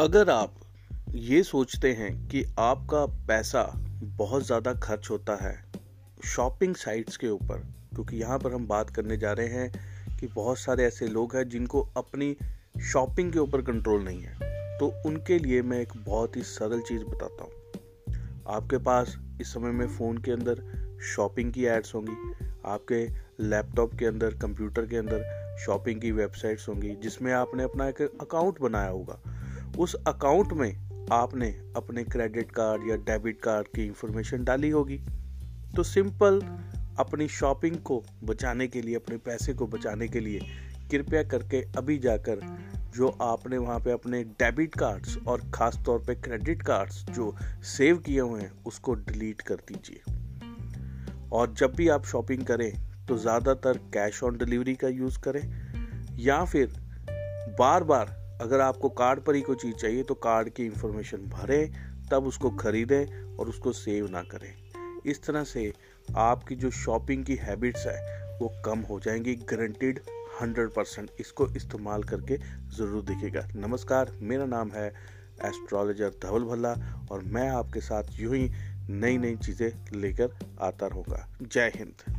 अगर आप ये सोचते हैं कि आपका पैसा बहुत ज़्यादा खर्च होता है शॉपिंग साइट्स के ऊपर, क्योंकि यहाँ पर हम बात करने जा रहे हैं कि बहुत सारे ऐसे लोग हैं जिनको अपनी शॉपिंग के ऊपर कंट्रोल नहीं है, तो उनके लिए मैं एक बहुत ही सरल चीज़ बताता हूँ। आपके पास इस समय में फ़ोन के अंदर शॉपिंग की एड्स होंगी, आपके लैपटॉप के अंदर, कंप्यूटर के अंदर शॉपिंग की वेबसाइट्स होंगी जिसमें आपने अपना एक अकाउंट बनाया होगा। उस अकाउंट में आपने अपने क्रेडिट कार्ड या डेबिट कार्ड की इंफॉर्मेशन डाली होगी। तो सिंपल अपनी शॉपिंग को बचाने के लिए, अपने पैसे को बचाने के लिए कृपया करके अभी जाकर जो आपने वहाँ पे अपने डेबिट कार्ड्स और ख़ास तौर पे क्रेडिट कार्ड्स जो सेव किए हुए हैं उसको डिलीट कर दीजिए। और जब भी आप शॉपिंग करें तो ज़्यादातर कैश ऑन डिलीवरी का यूज़ करें, या फिर बार बार अगर आपको कार्ड पर ही कोई चीज़ चाहिए तो कार्ड की इंफॉर्मेशन भरें, तब उसको ख़रीदें और उसको सेव ना करें। इस तरह से आपकी जो शॉपिंग की हैबिट्स है वो कम हो जाएंगी, गारंटीड 100%। इसको इस्तेमाल करके ज़रूर देखिएगा। नमस्कार, मेरा नाम है एस्ट्रोलॉजर धवल भल्ला और मैं आपके साथ यूं ही नई नई चीज़ें लेकर आता रहूँगा। जय हिंद।